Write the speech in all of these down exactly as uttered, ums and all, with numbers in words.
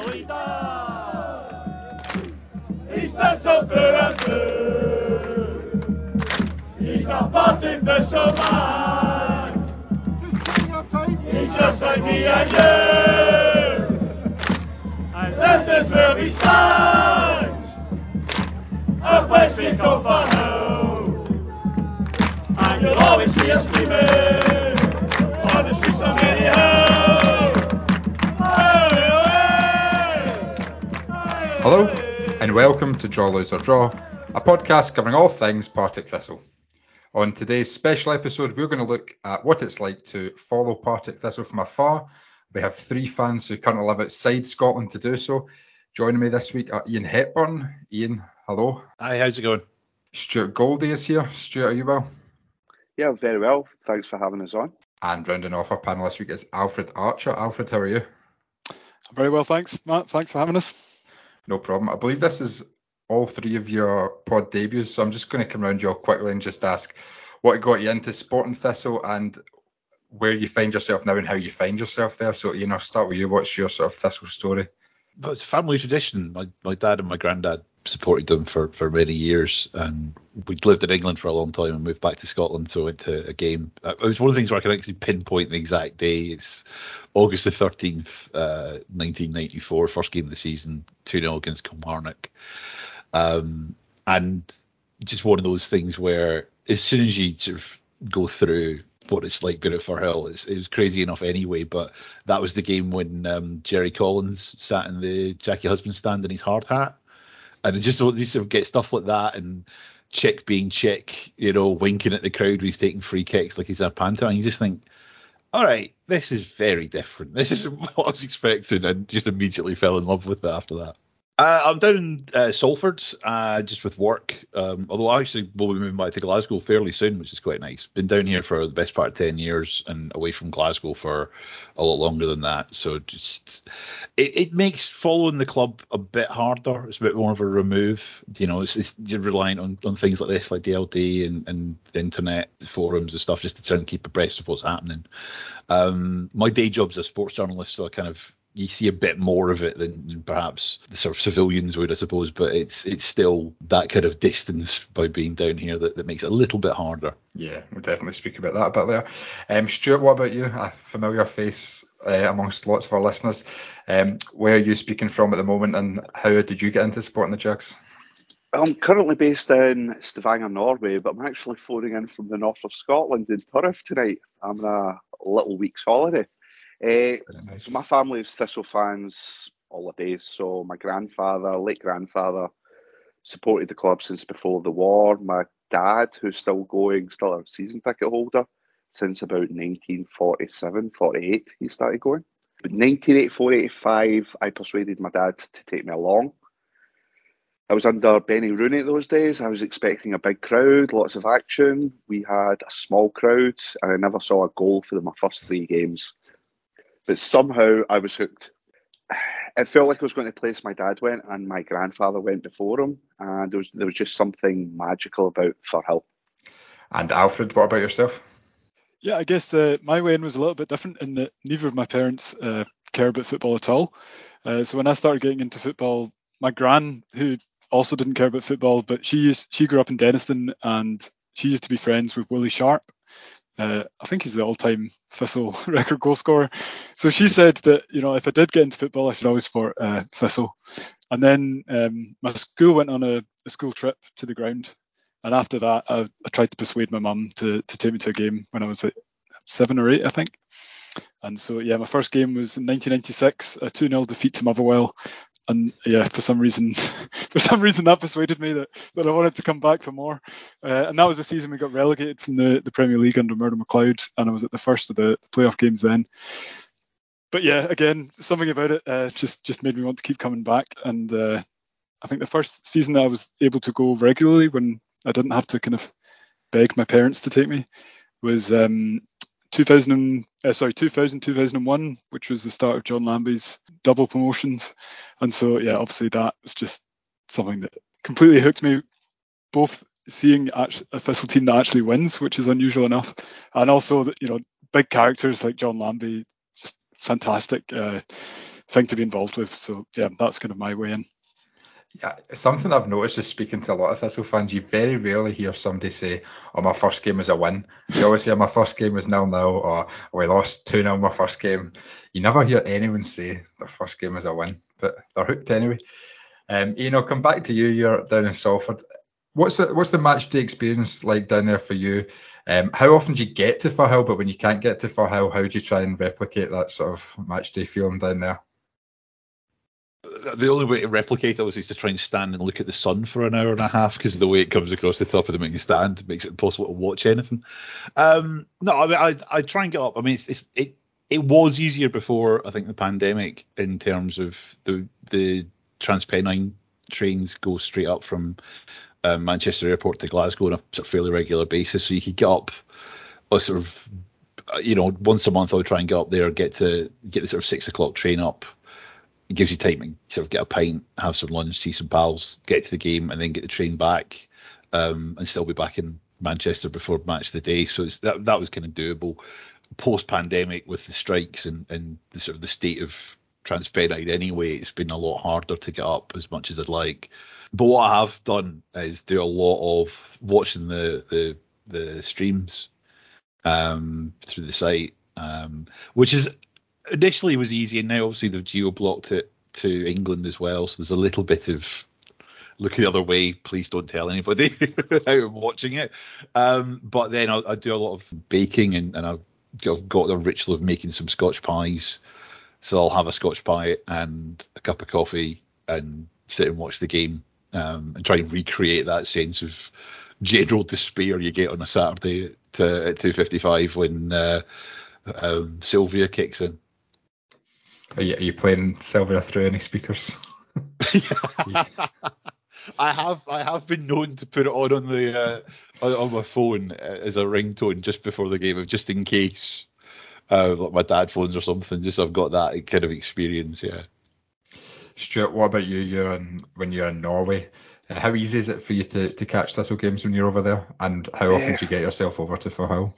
He's Thistle through and through. He's a Partick Thistle man. He's just like me and you. And this is where we stand, a place we come for now. And you'll always see us screaming on the streets of Maryhill. Hello and welcome to Draw, Lose or Draw, a podcast covering all things Partick Thistle. On today's special episode, we're going to look at what it's like to follow Partick Thistle from afar. We have three fans who currently live outside Scotland to do so. Joining me this week are Iain Hepburn. Iain, hello. Hi, how's it going? Stuart Goldie is here. Stuart, are you well? Yeah, very well. Thanks for having us on. And rounding off our panel this week is Alfred Archer. Alfred, how are you? I'm very well, thanks, Matt. Thanks for having us. No problem. I believe this is all three of your pod debuts, so I'm just going to come round you all quickly and just ask what got you into Sporting Thistle and where you find yourself now and how you find yourself there. So, you know, I'll start with you. What's your sort of Thistle story? Well, it's a family tradition. My my dad and my granddad supported them for, for many years, and we'd lived in England for a long time and moved back to Scotland, so I went to a game. It was one of the things where I can actually pinpoint the exact day. It's August the thirteenth, uh, nineteen ninety-four, first game of the season, two nil against Kilmarnock. Um, and just one of those things where as soon as you sort of go through what it's like being at Firhill, it's, it was crazy enough anyway, but that was the game when um, Jerry Collins sat in the Jackie Husband stand in his hard hat. And just you sort of get stuff like that, and Chick being Chick, you know, winking at the crowd when he's taking free kicks like he's a panto, and you just think, all right, this is very different. This isn't what I was expecting, and just immediately fell in love with it after that. Uh, I'm down in uh, Salford, uh, just with work, um, although I actually will be moving back to Glasgow fairly soon, which is quite nice. Been down here for the best part of ten years and away from Glasgow for a lot longer than that. So just it, it makes following the club a bit harder. It's a bit more of a remove. You know, it's, it's, you're reliant on, on things like this, like D L D and, and internet forums and stuff, just to try and keep abreast of what's happening. Um, my day job's a sports journalist, so I kind of... you see a bit more of it than, than perhaps the sort of civilians would, I suppose, but it's it's still that kind of distance by being down here that, that makes it a little bit harder. Yeah, we'll definitely speak about that a bit later. Um, Stuart, what about you? A familiar face uh, amongst lots of our listeners. Um, where are you speaking from at the moment, and how did you get into supporting the Jags? I'm currently based in Stavanger, Norway, but I'm actually phoning in from the north of Scotland in Turriff tonight. I'm on a little week's holiday. Uh, nice. So my family is Thistle fans all the days. So my grandfather, late grandfather, supported the club since before the war. My dad, who's still going, still a season ticket holder, since about nineteen forty-seven, forty-eight, he started going. But nineteen eighty-four, eighty-five, I persuaded my dad to take me along. I was under Benny Rooney those days. I was expecting a big crowd, lots of action. We had a small crowd, and I never saw a goal for my first three games. But somehow I was hooked. It felt like I was going to the place my dad went and my grandfather went before him. And there was there was just something magical about Firhill. And Alfred, what about yourself? Yeah, I guess uh, my way in was a little bit different in that neither of my parents uh, care about football at all. Uh, so when I started getting into football, my gran, who also didn't care about football, but she used, she grew up in Denniston and she used to be friends with Willie Sharp. Uh, I think he's the all-time Thistle record goal scorer. So she said that, you know, if I did get into football, I should always support uh, Thistle. And then um, my school went on a, a school trip to the ground. And after that, I, I tried to persuade my mum to, to take me to a game when I was like seven or eight, I think. And so, yeah, my first game was in nineteen ninety-six, a two nil defeat to Motherwell. And yeah, for some reason, for some reason that persuaded me that, that I wanted to come back for more. Uh, and that was the season we got relegated from the, the Premier League under Murdo MacLeod, and I was at the first of the playoff games then. But yeah, again, something about it uh, just just made me want to keep coming back. And uh, I think the first season I was able to go regularly when I didn't have to kind of beg my parents to take me was um, two thousand, uh, sorry, two thousand, two thousand one, which was the start of John Lambie's double promotions. And so, yeah, obviously that was just something that completely hooked me, both seeing a Thistle team that actually wins, which is unusual enough, and also, you know, big characters like John Lambie, just fantastic, uh, thing to be involved with. So yeah, that's kind of my way in. Yeah, something I've noticed is speaking to a lot of Thistle fans, you very rarely hear somebody say, oh, my first game was a win. You always hear, my first game was nil nil, or we lost two nil my first game. You never hear anyone say their first game was a win, but they're hooked anyway. Um, Iain, I'll come back to you. You're down in Salford. What's the, what's the match day experience like down there for you? Um, how often do you get to Firhill, but when you can't get to Firhill, how do you try and replicate that sort of match day feeling down there? The only way to replicate it was is to try and stand and look at the sun for an hour and a half, because of the way it comes across the top of the mountain stand makes it impossible to watch anything. Um, no, I mean, I, I try and get up. I mean, it's, it's, it it was easier before, I think, the pandemic, in terms of the the TransPennine trains go straight up from uh, Manchester Airport to Glasgow on a sort of fairly regular basis, so you could get up a sort of, you know, once a month I would try and get up there, get to get the sort of six o'clock train up. It gives you time to sort of get a pint, have some lunch, see some pals, get to the game, and then get the train back, um, and still be back in Manchester before match of the day. So it's, that that was kind of doable. Post-pandemic, with the strikes and, and the sort of the state of TransPennine anyway, it's been a lot harder to get up as much as I'd like. But what I have done is do a lot of watching the the, the streams um, through the site, um, which is... Initially it was easy, and now obviously they've geo-blocked it to England as well, so there's a little bit of look the other way, please don't tell anybody how I'm watching it. Um, but then I, I do a lot of baking, and, and I've, I've got the ritual of making some Scotch pies, so I'll have a Scotch pie and a cup of coffee and sit and watch the game, um, and try and recreate that sense of general despair you get on a Saturday to, at two fifty-five when uh, um, Sylvia kicks in. Are you, are you playing Sylvia through any speakers? I have I have been known to put it on on the uh, on, on my phone as a ringtone just before the game, just in case, uh, like my dad phones or something. Just I've got that kind of experience. Yeah. Stuart, what about you? You're in, when you're in Norway, how easy is it for you to, to catch Thistle games when you're over there, and how often yeah. do you get yourself over to Firhill?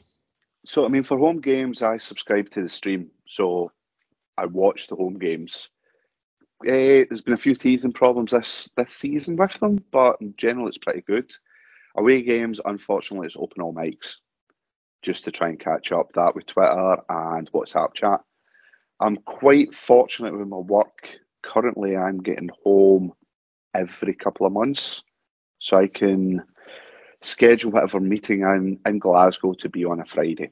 So I mean, for home games, I subscribe to the stream, so I watch the home games. Uh, there's been a few teething problems this, this season with them, but in general it's pretty good. Away games, unfortunately, it's open all mics, just to try and catch up that with Twitter and WhatsApp chat. I'm quite fortunate with my work. Currently, I'm getting home every couple of months, so I can schedule whatever meeting I'm in Glasgow to be on a Friday.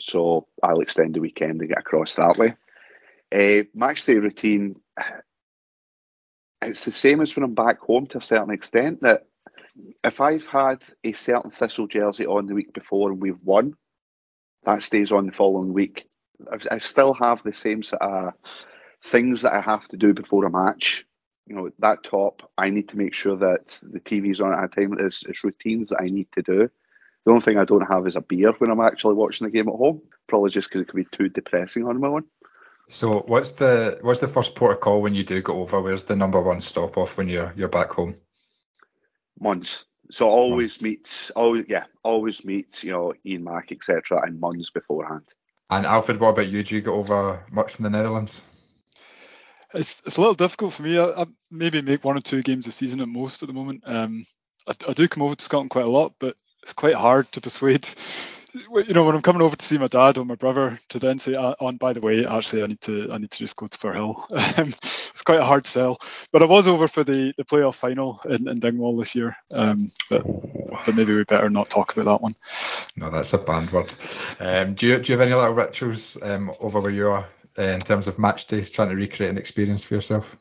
So I'll extend the weekend and get across that way. Uh, match day routine, it's the same as when I'm back home to a certain extent, that if I've had a certain Thistle jersey on the week before and we've won, that stays on the following week. I, I still have the same sort of things that I have to do before a match. You know, that top, I need to make sure that the T V's on at a time. It's, it's routines that I need to do. The only thing I don't have is a beer when I'm actually watching the game at home, probably just because it could be too depressing on my own. So what's the what's the first port of call when you do go over? Where's the number one stop off when you're you're back home? Muns. So always meets always yeah, always meets, you know, Iain Mac, et cetera, and Muns beforehand. And Alfred, what about you? Do you get over much from the Netherlands? It's it's a little difficult for me. I, I maybe make one or two games a season at most at the moment. Um I, I do come over to Scotland quite a lot, but it's quite hard to persuade, you know, when I'm coming over to see my dad or my brother, to then say, oh, and by the way, actually, I need to I need to just go to Firhill. It's quite a hard sell. But I was over for the, the playoff final in, in Dingwall this year. Um, but, but maybe we better not talk about that one. No, that's a banned word. Um, do you do you have any little rituals um, over where you are uh, in terms of match days, trying to recreate an experience for yourself?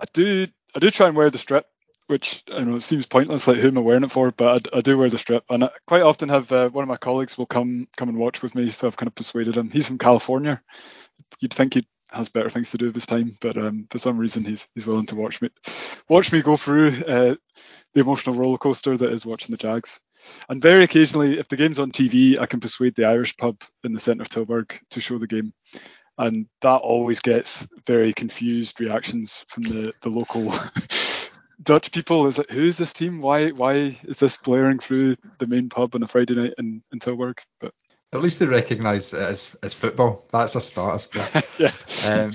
I do I do try and wear the strip, which, I know, it seems pointless, like who am I wearing it for, but I, I do wear the strip, and I quite often have uh, one of my colleagues will come come and watch with me, so I've kind of persuaded him. He's from California. You'd think he has better things to do with his time, but um, for some reason he's he's willing to watch me watch me go through uh, the emotional roller coaster that is watching the Jags. And very occasionally, if the game's on T V, I can persuade the Irish pub in the centre of Tilburg to show the game. And that always gets very confused reactions from the, the local... Dutch people is like, who's this team? Why why is this blaring through the main pub on a Friday night in, in Tilburg? But at least they recognise it as, as football. That's a start, I suppose. Yeah. Um,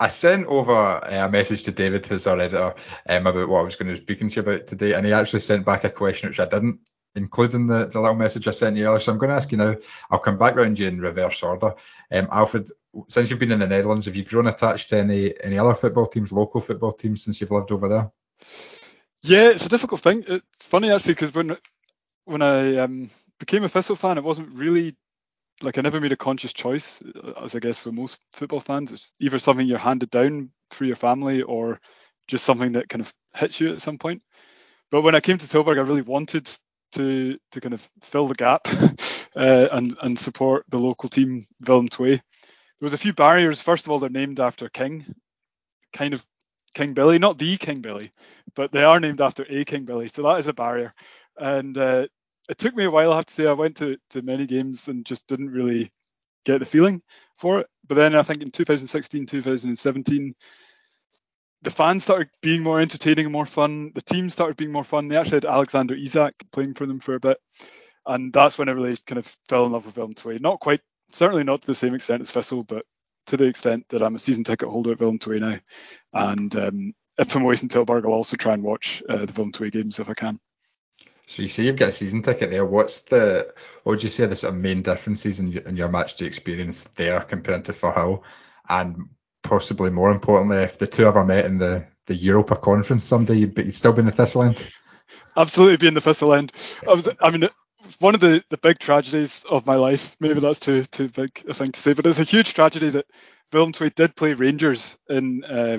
I sent over a message to David, who's our editor, um, about what I was going to be speaking to you about today, and he actually sent back a question which I didn't include in the, the little message I sent you earlier. So I'm going to ask you now. I'll come back round you in reverse order. Um, Alfred, since you've been in the Netherlands, have you grown attached to any any other football teams, local football teams, since you've lived over there? Yeah, it's a difficult thing. It's funny actually, because when when I um, became a Thistle fan, it wasn't really. Like, I never made a conscious choice, as I guess for most football fans. It's either something you're handed down through your family or just something that kind of hits you at some point. But when I came to Tilburg, I really wanted to to kind of fill the gap uh, and, and support the local team, Willem two. There was a few barriers. First of all, they're named after King, kind of King Billy, not the King Billy, but they are named after a King Billy. So that is a barrier. And uh, it took me a while, I have to say. I went to, to many games and just didn't really get the feeling for it. But then I think in two thousand sixteen, two thousand seventeen, the fans started being more entertaining and more fun. The team started being more fun. They actually had Alexander Isak playing for them for a bit. And that's when I really kind of fell in love with Willem two. Not quite, certainly not to the same extent as Thistle, but to the extent that I'm a season ticket holder at Willem two now. And um, if I'm away from Tilburg, I'll also try and watch uh, the Willem two games if I can. So you say you've got a season ticket there. What's the, what would you say are the sort of main differences in your, in your match day experience there compared to Firhill? And possibly more importantly, if the two ever met in the, the Europa Conference someday, you'd, be, you'd still be in the Thistle end? Absolutely be in the Thistle end. I, was, I mean, one of the, the big tragedies of my life, maybe that's too too big a thing to say, but it's a huge tragedy that Willem two did play Rangers in uh,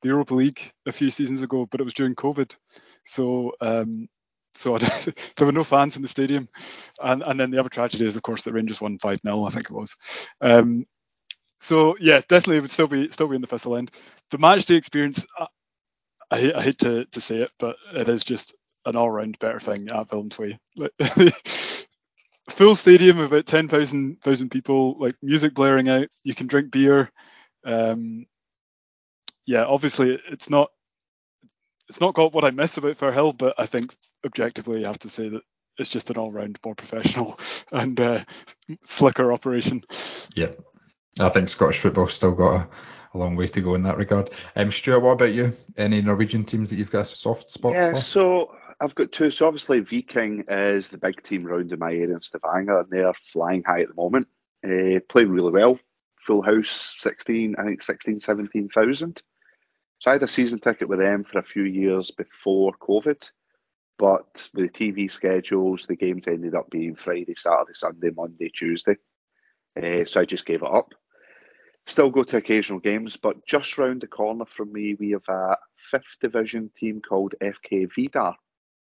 the Europa League a few seasons ago, but it was during COVID. So... Um, So there were no fans in the stadium. And and then the other tragedy is, of course, that Rangers won five nil, I think it was. Um, so, yeah, definitely would still be still be in the Thistle end. The match day experience, I, I, I hate to, to say it, but it is just an all-round better thing at Willem two. Like, full stadium of about ten thousand people, like music blaring out. You can drink beer. Um, yeah, obviously, it's not it's not got what I miss about Firhill, but I think objectively, you have to say that it's just an all-round more professional and uh, slicker operation. Yeah, I think Scottish football's still got a, a long way to go in that regard. Um, Stuart, what about you? Any Norwegian teams that you've got a soft spot yeah, for? Yeah, so I've got two. So obviously, Viking is the big team round in my area in Stavanger, and they're flying high at the moment, uh, playing really well. Full house, sixteen, I think sixteen, seventeen thousand. So I had a season ticket with them for a few years before COVID. But with the T V schedules, the games ended up being Friday, Saturday, Sunday, Monday, Tuesday. Uh, so I just gave it up. Still go to occasional games, but just round the corner from me, we have a fifth division team called F K Vidar,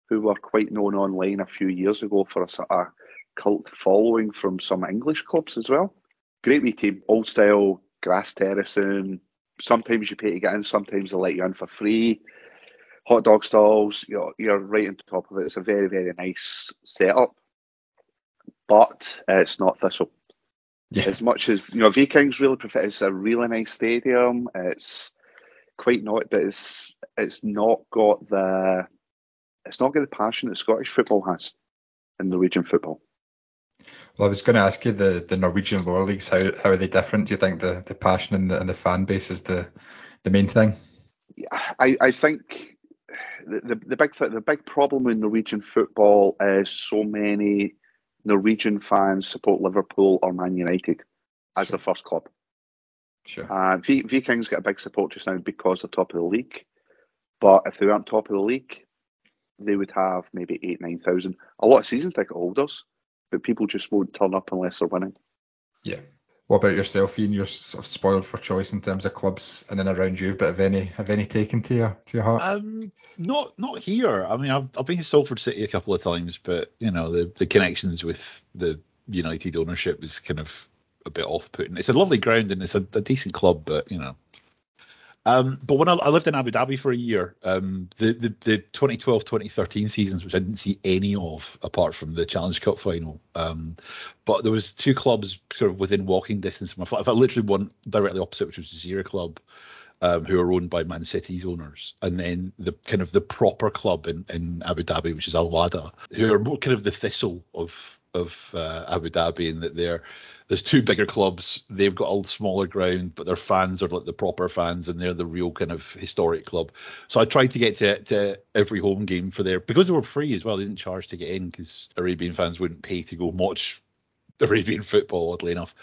who were quite known online a few years ago for a, a cult following from some English clubs as well. Great wee team, old style, grass terracing. Sometimes you pay to get in, sometimes they let you in for free. Hot dog stalls, you're, you're right on top of it. It's a very, very nice setup, but uh, it's not Thistle. Yeah. As much as, you know, Viking's really prefer, it's a really nice stadium. It's quite not, but it's it's not got the it's not got the passion that Scottish football has in Norwegian football. Well, I was going to ask you the, the Norwegian lower leagues. How how are they different? Do you think the, the passion and the, and the fan base is the the main thing? Yeah, I I think. The, the big th- the big problem with Norwegian football is so many Norwegian fans support Liverpool or Man United as sure. their first club. Sure. Uh, v- Vikings get a big support just now because they're top of the league. But if they weren't top of the league, they would have maybe eight, nine thousand. A lot of season ticket holders, but people just won't turn up unless they're winning. Yeah. What about yourself, Ian? You're sort of spoiled for choice in terms of clubs and then around you, but have any have any taken to your to your heart? Um, not not here. I mean, I've I've been to Salford City a couple of times, but you know the, the connections with the United ownership is kind of a bit off-putting. It's a lovely ground and it's a, a decent club, but you know. Um, but when I, I lived in Abu Dhabi for a year, um, the the, the twenty twelve twenty thirteen seasons, which I didn't see any of apart from the Challenge Cup final, um, but there was two clubs sort of within walking distance of my flat. In fact, literally one directly opposite, which was the Zira Club, um, who are owned by Man City's owners, and then the kind of the proper club in, in Abu Dhabi, which is Al Wada, who are more kind of the Thistle of of uh, Abu Dhabi, in that they're there's two bigger clubs. They've got a smaller ground, but their fans are like the proper fans, and they're the real kind of historic club. So I tried to get to, to every home game for there, because they were free as well. They didn't charge to get in, because Arabian fans wouldn't pay to go watch Arabian football, oddly enough.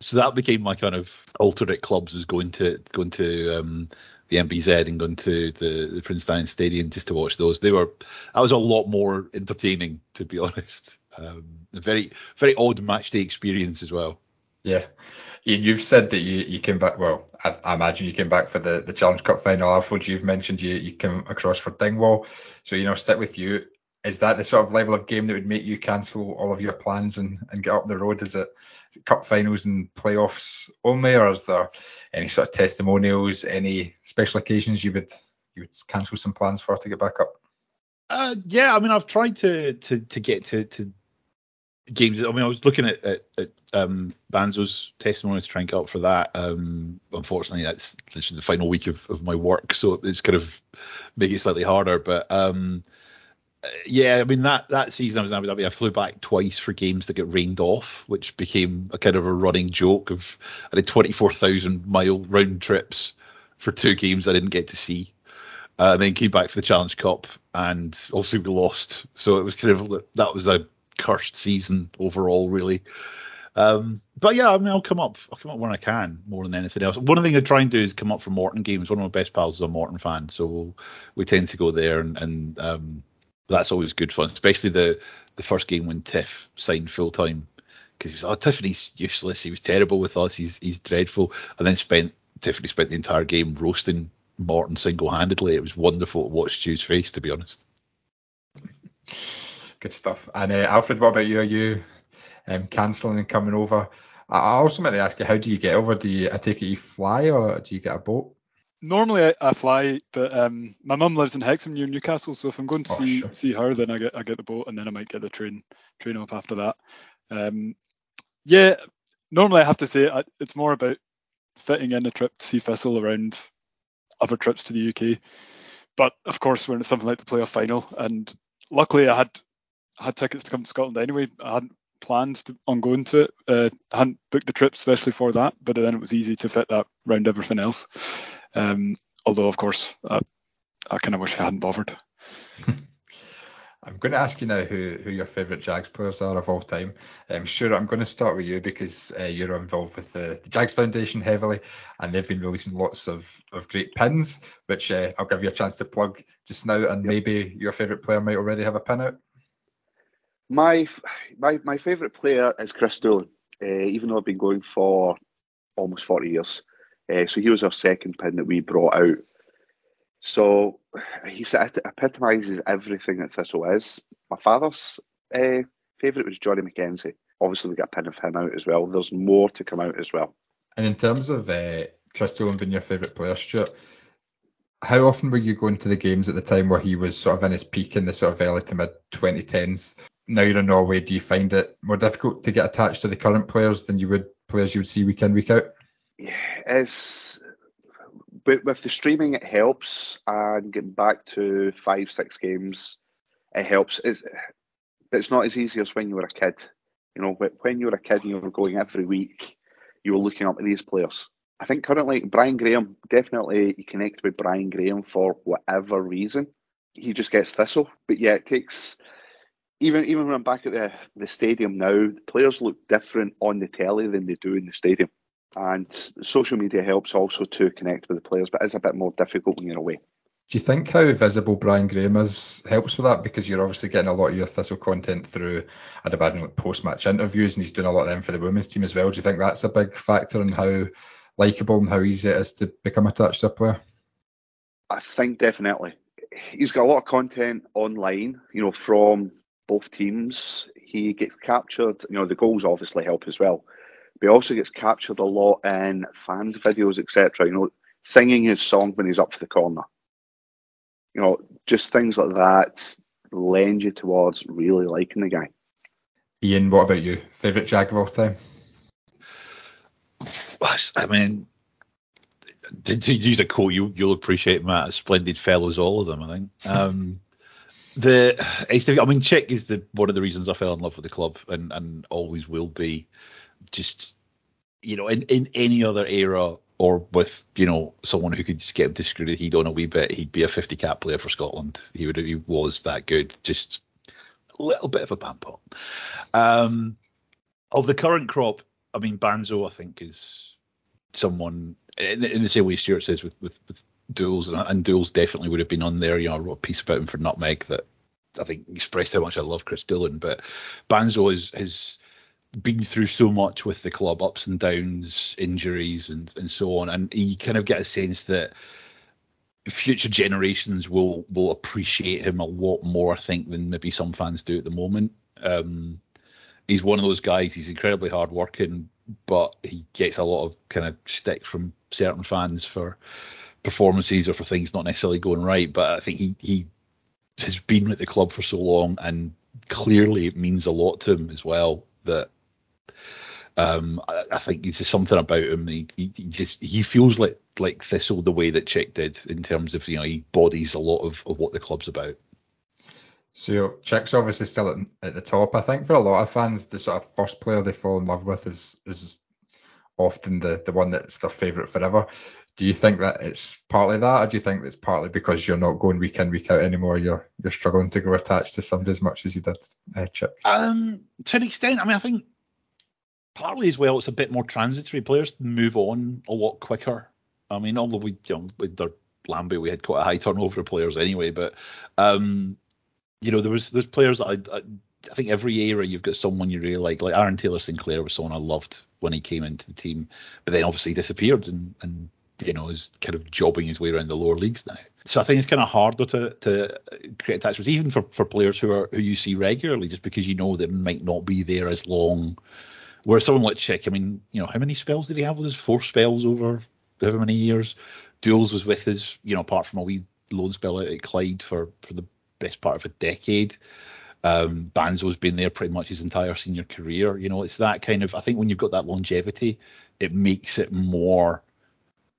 So that became my kind of alternate clubs, was going to going to um, the M B Z and going to the, the Prince Diana Stadium just to watch those. They were, that was a lot more entertaining, to be honest. Um, a very, very odd match day experience as well. Yeah, you've said that you, you came back. Well, I, I imagine you came back for the, the Challenge Cup final. Alfred, you've mentioned you you came across for Dingwall. So, you know, stick with you. Is that the sort of level of game that would make you cancel all of your plans and, and get up the road? Is it, is it cup finals and playoffs only, or is there any sort of testimonials, any special occasions you would you would cancel some plans for to get back up? Uh, yeah, I mean, I've tried to to, to get to, to games. I mean, I was looking at, at, at um, Banzo's testimony to try and get up for that. Um, unfortunately, that's literally the final week of, of my work, so it's kind of making it slightly harder. But um, yeah, I mean, that, that season I was in Abu Dhabi, I flew back twice for games that got rained off, which became a kind of a running joke. Of I did twenty-four thousand mile round trips for two games I didn't get to see. Uh, and then came back for the Challenge Cup, and obviously we lost. So it was kind of, that was a cursed season overall, really. Um, but yeah, I mean, I'll come up, I'll come up when I can, more than anything else. One thing I try and do is come up for Morton games. One of my best pals is a Morton fan, so we'll, we tend to go there, and, and um, that's always good fun, especially the, the first game when Tiff signed full time, because he was, oh, Tiffany's useless. He was terrible with us. He's he's dreadful. And then spent Tiffany spent the entire game roasting Morton single handedly. It was wonderful to watch Stu's face, to be honest. Good stuff. And uh, Alfred, what about you? Are you um, cancelling and coming over? I also meant to ask you, how do you get over? Do you, I take it you fly, or do you get a boat? Normally I, I fly, but um, my mum lives in Hexham near Newcastle, so if I'm going to oh, see sure. see her, then I get I get the boat, and then I might get the train train up after that. Um, yeah, normally I have to say I, it's more about fitting in a trip to see Thistle around other trips to the U K. But of course, when it's something like the playoff final, and luckily I had had tickets to come to Scotland anyway. I hadn't planned to, on going to it. Uh, I hadn't booked the trip especially for that, but then it was easy to fit that round everything else. Um, although, of course, I, I kind of wish I hadn't bothered. I'm going to ask you now who, who your favourite Jags players are of all time. I'm sure I'm going to start with you, because uh, you're involved with the, the Jags Foundation heavily, and they've been releasing lots of, of great pins, which uh, I'll give you a chance to plug just now, and yep. Maybe your favourite player might already have a pin out. My my my favourite player is Chris Doolan, uh, even though I've been going for almost forty years. Uh, so he was our second pin that we brought out. So he epitomises everything that Thistle is. My father's uh, favourite was Johnny McKenzie. Obviously, we got a pin of him out as well. There's more to come out as well. And in terms of uh, Chris Doolan being your favourite player, Stuart, how often were you going to the games at the time where he was sort of in his peak in the sort of early to mid twenty tens? Now you're in Norway, do you find it more difficult to get attached to the current players than you would players you would see week in, week out? Yeah, it's, but with the streaming it helps, and getting back to five, six games it helps. It's, it's not as easy as when you were a kid. You know, when you were a kid and you were going every week, you were looking up at these players. I think currently Brian Graham, definitely you connect with Brian Graham for whatever reason. He just gets Thistle. But yeah, it takes, even even when I'm back at the, the stadium now, the players look different on the telly than they do in the stadium. And social media helps also to connect with the players, but it's a bit more difficult when you're away. Do you think how visible Brian Graham is helps with that? Because you're obviously getting a lot of your Thistle content through, I'd imagine, like post-match interviews, and he's doing a lot of them for the women's team as well. Do you think that's a big factor in how likeable and how easy it is to become attached to a player? I think definitely. He's got a lot of content online, you know, from both teams. He gets captured, you know, the goals obviously help as well. But he also gets captured a lot in fans' videos, et cetera. You know, singing his song when he's up for the corner. You know, just things like that lend you towards really liking the guy. Iain, what about you? Favourite Jag of all time? I mean, to use a quote, you, you'll appreciate, Matt, splendid fellows, all of them, I think. Um, The it's, I mean, Chick is the one of the reasons I fell in love with the club, and, and always will be. Just, you know, in, in any other era or with, you know, someone who could just get him to screw the heat on a wee bit, he'd be a fifty cap player for Scotland. He would he was that good. Just a little bit of a bandpot. Um, of the current crop, I mean, Banzo, I think, is someone in, in the same way Stuart says with with. with Duels and, and Duels definitely would have been on there. You know, I wrote a piece about him for Nutmeg that I think expressed how much I love Chris Doolan. But Banzo has, has been through so much with the club, ups and downs, injuries, and, and so on. And you kind of get a sense that future generations will will appreciate him a lot more, I think, than maybe some fans do at the moment. Um, he's one of those guys. He's incredibly hard working, but he gets a lot of kind of stick from certain fans for performances or for things not necessarily going right, but I think he he has been with the club for so long, and clearly it means a lot to him as well. That um, I, I think it's just something about him. He, he, he just he feels like like Thistle the way that Chick did, in terms of, you know, he bodies a lot of, of what the club's about. So Chick's obviously still at, at the top. I think for a lot of fans, the sort of first player they fall in love with is is often the the one that's their favourite forever. Do you think that it's partly that, or do you think it's partly because you're not going week in, week out anymore? You're you're struggling to go attached to somebody as much as you did, uh, Chip? Um, to an extent. I mean, I think partly as well, it's a bit more transitory. Players move on a lot quicker. I mean, although we, you know, with their Lambie, we had quite a high turnover of players anyway. But, um, you know, there was there's players that I, I, I think every era you've got someone you really like. Like Aaron Taylor Sinclair was someone I loved when he came into the team, but then obviously disappeared and and. you know, is kind of jobbing his way around the lower leagues now. So I think it's kind of harder to to create attachments, even for, for players who are who you see regularly, just because you know they might not be there as long. Whereas someone like Chick, I mean, you know, how many spells did he have with us? Four spells over however many years. Duels was with us, you know, apart from a wee loan spell out at Clyde for, for the best part of a decade. Um, Banzo's been there pretty much his entire senior career. You know, it's that kind of, I think when you've got that longevity, it makes it more...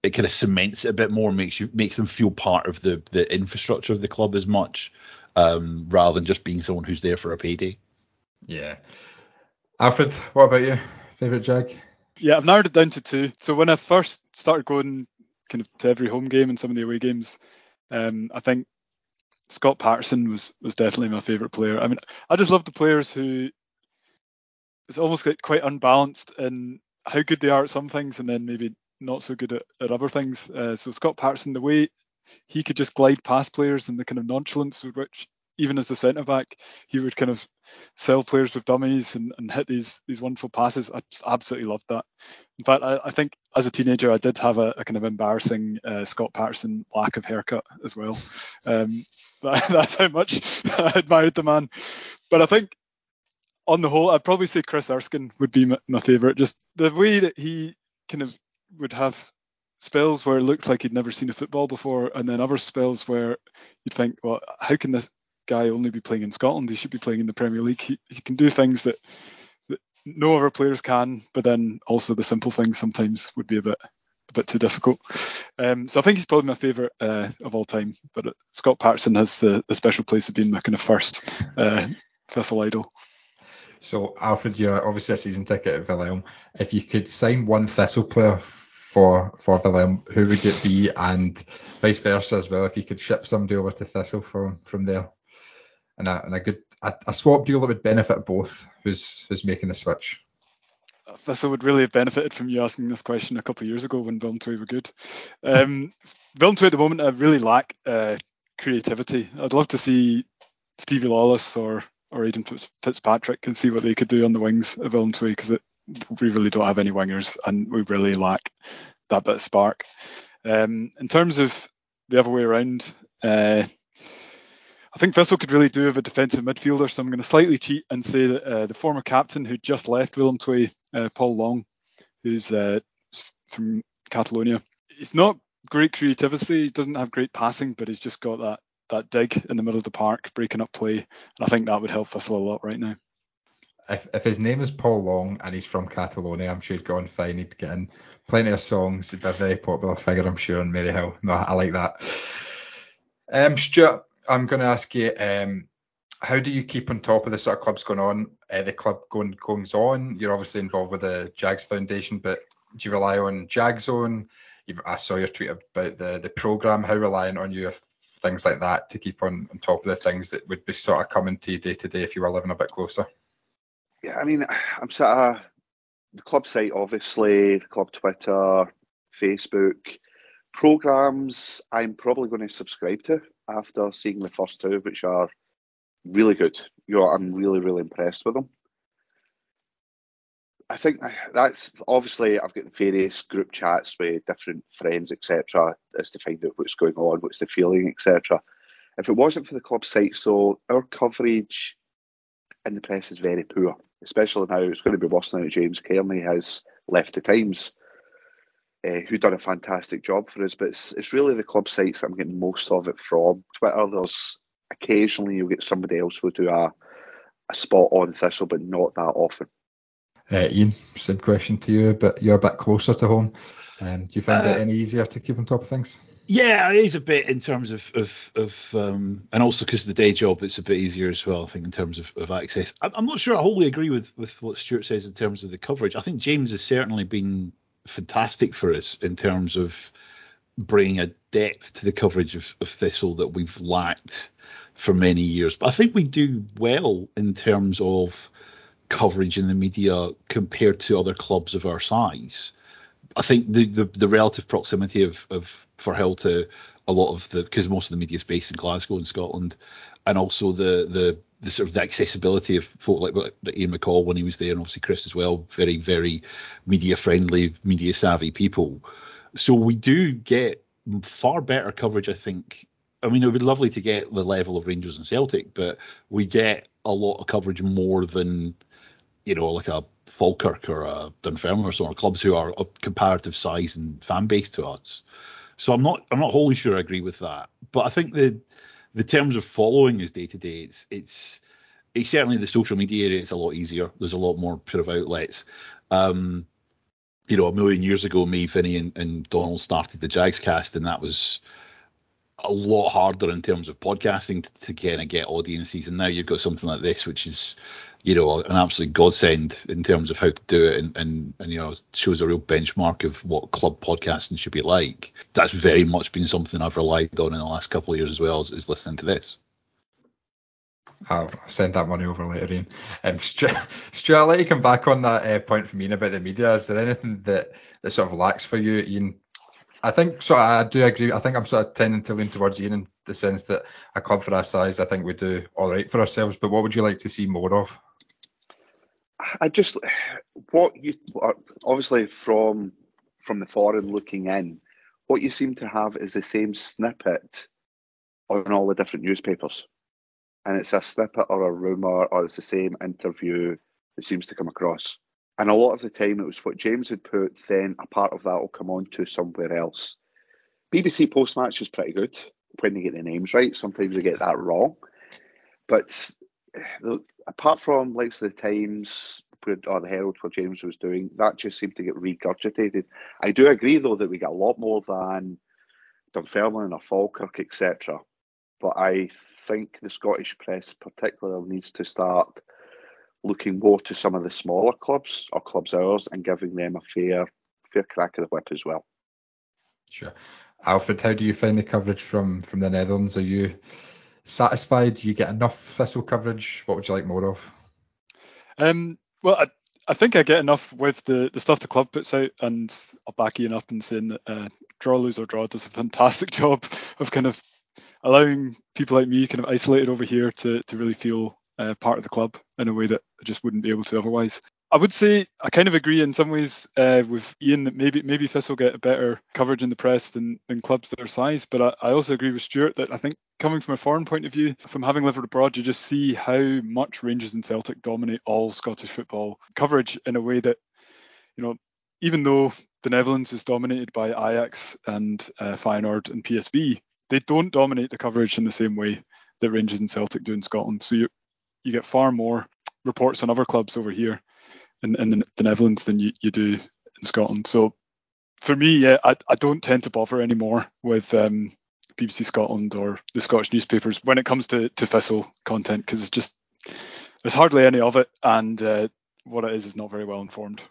it kind of cements it a bit more, makes you makes them feel part of the, the infrastructure of the club as much, um, rather than just being someone who's there for a payday. Yeah. Alfred, what about you? Favourite Jag? Yeah, I've narrowed it down to two. So when I first started going kind of to every home game and some of the away games, um, I think Scott Paterson was was definitely my favourite player. I mean, I just love the players who, it's almost like quite unbalanced in how good they are at some things and then maybe not so good at, at other things. Uh, so Scott Paterson, the way he could just glide past players and the kind of nonchalance with which, even as a centre-back, he would kind of sell players with dummies and, and hit these these wonderful passes. I just absolutely loved that. In fact, I, I think as a teenager, I did have a, a kind of embarrassing uh, Scott Paterson lack of haircut as well. Um, that, that's how much I admired the man. But I think on the whole, I'd probably say Chris Erskine would be my, my favourite. Just the way that he kind of would have spells where it looked like he'd never seen a football before, and then other spells where you'd think, well, how can this guy only be playing in Scotland? He should be playing in the Premier League. He, he can do things that, that no other players can, but then also the simple things sometimes would be a bit a bit too difficult. Um, so I think he's probably my favourite uh, of all time, but uh, Scott Paterson has the, the special place of being my kind of first uh, Thistle idol. So Alfred, you're obviously a season ticket at Vilhelm. If you could sign one Thistle player for for Willem, who would it be, and vice versa as well? If you could ship somebody over to Thistle from from there, and a and a good a, a swap deal that would benefit both, who's who's making the switch? Thistle would really have benefited from you asking this question a couple of years ago when Willem two were good. Um, Willem two at the moment, I really lack uh, creativity. I'd love to see Stevie Lawless or or Aidan Fitzpatrick and see what they could do on the wings of Willem two, because it we really don't have any wingers and we really lack that bit of spark. Um, in terms of the other way around, uh, I think Thistle could really do with a defensive midfielder, so I'm going to slightly cheat and say that uh, the former captain who just left Willem two, uh, Paul Long, who's uh, from Catalonia. He's not great creativity, he doesn't have great passing, but he's just got that, that dig in the middle of the park, breaking up play, and I think that would help Thistle a lot right now. If, if his name is Paul Long and he's from Catalonia, I'm sure he'd go on fine. He'd get in plenty of songs. He'd be a very popular figure, I'm sure, in Maryhill. No, I like that. Um, Stuart, I'm going to ask you um, how do you keep on top of the sort of clubs going on, uh, the club going goings on? You're obviously involved with the Jags Foundation, but do you rely on Jagzone? You've, I saw your tweet about the, the programme. How reliant on you are things like that to keep on, on top of the things that would be sort of coming to you day to day if you were living a bit closer? Yeah, I mean, I'm sort of the club site, obviously, the club Twitter, Facebook. Programmes I'm probably going to subscribe to after seeing the first two, which are really good. You know, I'm really, really impressed with them. I think that's obviously I've got various group chats with different friends, et cetera, as to find out what's going on, what's the feeling, et cetera. If it wasn't for the club site, so our coverage in the press is very poor, especially now. It's going to be worse now that James Kearney has left the Times, uh, who done a fantastic job for us. But it's, it's really the club sites that I'm getting most of it from. Twitter, there's occasionally you'll get somebody else will do a, a spot on Thistle, but not that often. Uh, Ian, same question to you, but you're a bit closer to home. Um, do you find uh, it any easier to keep on top of things? Yeah, it is a bit in terms of, of, of um, and also because of the day job, it's a bit easier as well, I think, in terms of, of access. I'm not sure I wholly agree with, with what Stuart says in terms of the coverage. I think James has certainly been fantastic for us in terms of bringing a depth to the coverage of, of Thistle that we've lacked for many years. But I think we do well in terms of coverage in the media compared to other clubs of our size. I think the the, the relative proximity of, of Firhill to a lot of the, because most of the media is based in Glasgow and Scotland, and also the the, the sort of the accessibility of folk like, like Ian McCall when he was there, and obviously Chris as well, very, very media friendly, media savvy people. So we do get far better coverage, I think. I mean, it would be lovely to get the level of Rangers and Celtic, but we get a lot of coverage more than, you know, like a Falkirk or a Dunfermline or sort of clubs who are of comparative size and fan base to us. So I'm not, I'm not wholly sure I agree with that. But I think the, the terms of following is day to day. It's, it's, it's certainly the social media area. It's a lot easier. There's a lot more sort of outlets. Um, you know, a million years ago, me, Finney, and, and Donald started the Jags Cast, and that was a lot harder in terms of podcasting to, to kind of get audiences. And now you've got something like this, which is, you know, an absolute godsend in terms of how to do it, and, and, and, you know, shows a real benchmark of what club podcasting should be like. That's very much been something I've relied on in the last couple of years as well, is, is listening to this. I'll send that money over later, Ian. Um, Stuart, Stuart, I'll let you come back on that uh, point from Ian about the media. Is there anything that, that sort of lacks for you, Ian? I think so. I do agree. I think I'm sort of tending to lean towards Ian in the sense that a club for our size, I think we do all right for ourselves. But what would you like to see more of? I just, what you, obviously from from the foreign looking in, what you seem to have is the same snippet on all the different newspapers. And it's a snippet or a rumour, or it's the same interview that seems to come across. And a lot of the time it was what James would put, then a part of that will come on to somewhere else. B B C post-match is pretty good when they get the names right. Sometimes they get that wrong. But apart from likes of the Times or the Herald, what James was doing, that just seemed to get regurgitated. I do agree, though, that we get a lot more than Dunfermline or Falkirk, et cetera. But I think the Scottish press particularly needs to start looking more to some of the smaller clubs or clubs ours and giving them a fair fair crack of the whip as well. Sure. Alfred, how do you find the coverage from, from the Netherlands? Are you satisfied? Do you get enough Thistle coverage? What would you like more of? Um, well, I, I think I get enough with the, the stuff the club puts out, and I'll back Ian up in saying that uh, Draw, Lose or Draw does a fantastic job of kind of allowing people like me kind of isolated over here to, to really feel Uh, part of the club in a way that I just wouldn't be able to otherwise. I would say I kind of agree in some ways uh, with Ian that maybe maybe Thistle get a better coverage in the press than, than clubs their size, but I, I also agree with Stuart that I think coming from a foreign point of view, from having lived abroad, you just see how much Rangers and Celtic dominate all Scottish football coverage in a way that, you know, even though the Netherlands is dominated by Ajax and uh, Feyenoord and P S V, they don't dominate the coverage in the same way that Rangers and Celtic do in Scotland. So you're You get far more reports on other clubs over here in, in the, the Netherlands than you, you do in Scotland. So for me, yeah, I, I don't tend to bother anymore with um, B B C Scotland or the Scottish newspapers when it comes to, to Thistle content, because it's just, there's hardly any of it, and uh, what it is is not very well informed.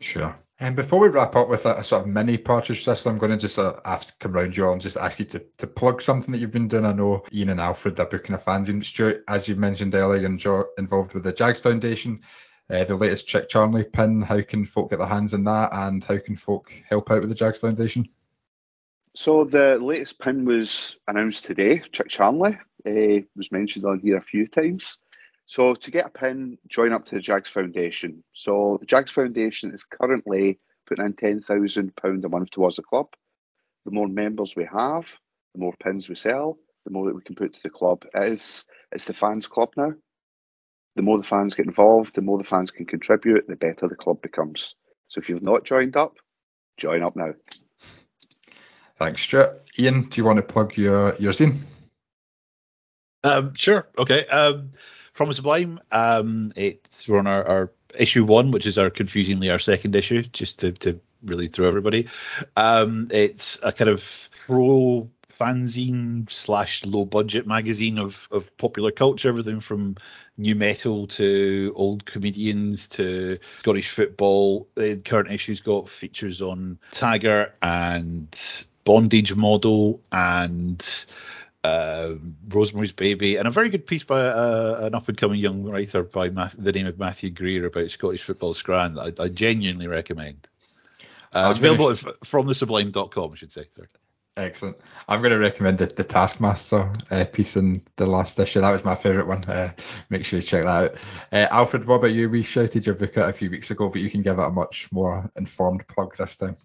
Sure. And before we wrap up with a, a sort of mini Partridge Thistle, I'm going to just uh, ask, come round you all and just ask you to, to plug something that you've been doing. I know Iain and Alfred are booking a fanzine. Stuart, as you mentioned earlier, you're involved with the Jags Foundation. Uh, the latest Chick Charnley pin, how can folk get their hands on that, and how can folk help out with the Jags Foundation? So the latest pin was announced today. Chick Charnley uh, was mentioned on here a few times. So to get a pin, join up to the Jags Foundation. So the Jags Foundation is currently putting in ten thousand pounds a month towards the club. The more members we have, the more pins we sell, the more that we can put to the club. It is, it's the fans' club now. The more the fans get involved, the more the fans can contribute, the better the club becomes. So if you've not joined up, join up now. Thanks, Stuart. Iain, do you want to plug your, your zine? Um, sure. Okay. Um, From Sublime, um, it's, we're on our, our issue one, which is our confusingly our second issue, just to, to really throw everybody. Um, it's a kind of pro fanzine slash low budget magazine of of popular culture, everything from new metal to old comedians to Scottish football. The current issue's got features on Tiger and Bondage Model and Uh, Rosemary's Baby, and a very good piece by uh, an up-and-coming young writer by Math- the name of Matthew Greer about Scottish football scran that I, I genuinely recommend. Uh, it's available sh- from the sublime dot com, I should say. Sorry. Excellent. I'm going to recommend the, the Taskmaster uh, piece in the last issue. That was my favourite one. Uh, make sure you check that out. Uh, Alfred, what about you? We shouted your book out a few weeks ago, but you can give it a much more informed plug this time.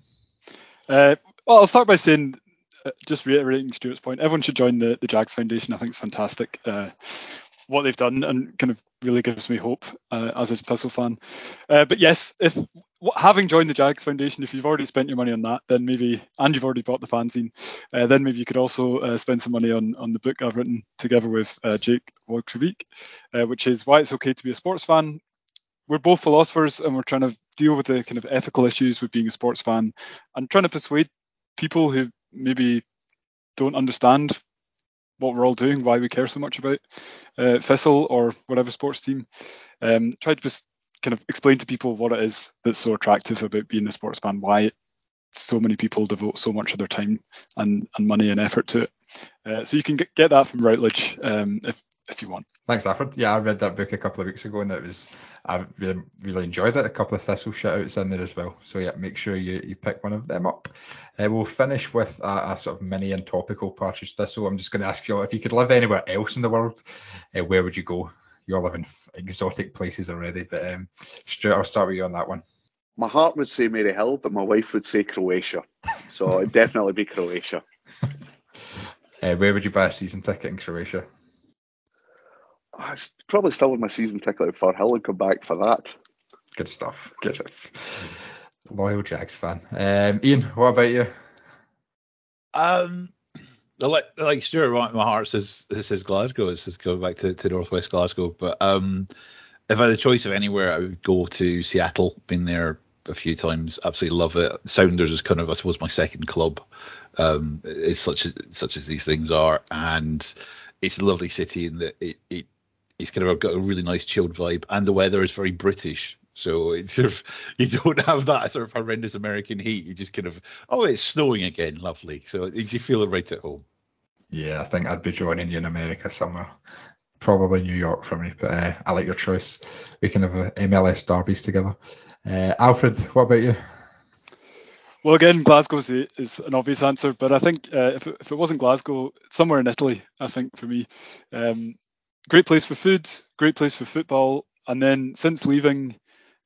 Uh, well, I'll start by saying, just reiterating Stuart's point, everyone should join the, the Jags Foundation. I think it's fantastic uh, what they've done, and kind of really gives me hope uh, as a Thistle fan. Uh, but yes, if having joined the Jags Foundation, if you've already spent your money on that, then maybe, and you've already bought the fanzine, uh, then maybe you could also uh, spend some money on, on the book I've written together with uh, Jake Wojcicki, uh, which is Why It's Okay to Be a Sports Fan. We're both philosophers, and we're trying to deal with the kind of ethical issues with being a sports fan, and trying to persuade people who maybe don't understand what we're all doing, why we care so much about uh, Thistle or whatever sports team. Um, try to just kind of explain to people what it is that's so attractive about being a sports fan, why so many people devote so much of their time and, and money and effort to it. Uh, so you can get, get that from Routledge um, if if you want. Thanks, Alfred. Yeah, I read that book a couple of weeks ago, and it was I really, really enjoyed it. A couple of Thistle shout-outs in there as well. So yeah, make sure you, you pick one of them up. Uh, we'll finish with a, a sort of mini and topical Partridge Thistle. I'm just going to ask you all, if you could live anywhere else in the world, uh, where would you go? You all live in f- exotic places already, but um, Stuart, I'll start with you on that one. My heart would say Maryhill, but my wife would say Croatia. So it'd definitely be Croatia. uh, where would you buy a season ticket in Croatia? I probably still with my season ticket at Firhill and come back for that. Good stuff. Good stuff. Loyal Jags fan. Um, Iain, what about you? Um, like, like Stuart, my heart says this is Glasgow. This is going back to, to northwest Glasgow. But um, if I had a choice of anywhere, I would go to Seattle. Been there a few times. Absolutely love it. Sounders is kind of, I suppose, my second club. Um, it's such as, such as these things are, and it's a lovely city in that it. it It's kind of got a really nice chilled vibe, and the weather is very British. So it's sort of, you don't have that sort of horrendous American heat. You just kind of, oh, it's snowing again, lovely. So it, you feel right at home. Yeah, I think I'd be joining you in America somewhere. Probably New York for me, but uh, I like your choice. We can have a M L S derbies together. Uh, Alfred, what about you? Well, again, Glasgow is an obvious answer, but I think uh, if, it, if it wasn't Glasgow, somewhere in Italy, I think, for me. Um, Great place for food, great place for football. And then since leaving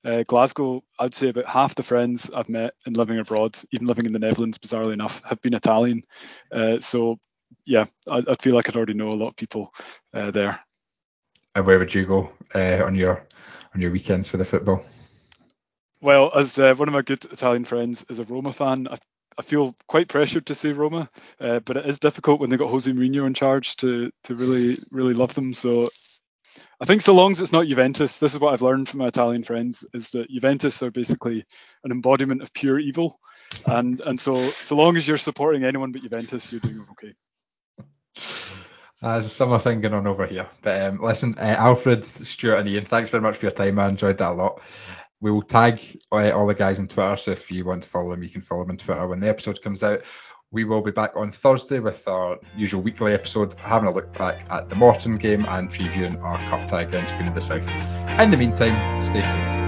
uh, Glasgow, I'd say about half the friends I've met in living abroad, even living in the Netherlands, bizarrely enough, have been Italian. Uh, so, yeah, I, I feel like I'd already know a lot of people uh, there. And where would you go uh, on your on your weekends for the football? Well, as uh, one of my good Italian friends is a Roma fan, I I feel quite pressured to say Roma, uh, but it is difficult when they got Jose Mourinho in charge to to really, really love them. So I think so long as it's not Juventus, this is what I've learned from my Italian friends, is that Juventus are basically an embodiment of pure evil. And and so so long as you're supporting anyone but Juventus, you're doing okay. Uh, there's a summer thing going on over here. But um, listen, uh, Alfred, Stuart and Iain, thanks very much for your time. I enjoyed that a lot. We will tag uh, all the guys on Twitter, so if you want to follow them, you can follow them on Twitter when the episode comes out. We will be back on Thursday with our usual weekly episode, having a look back at the Morton game and previewing our cup tie against Queen of the South. In the meantime, stay safe.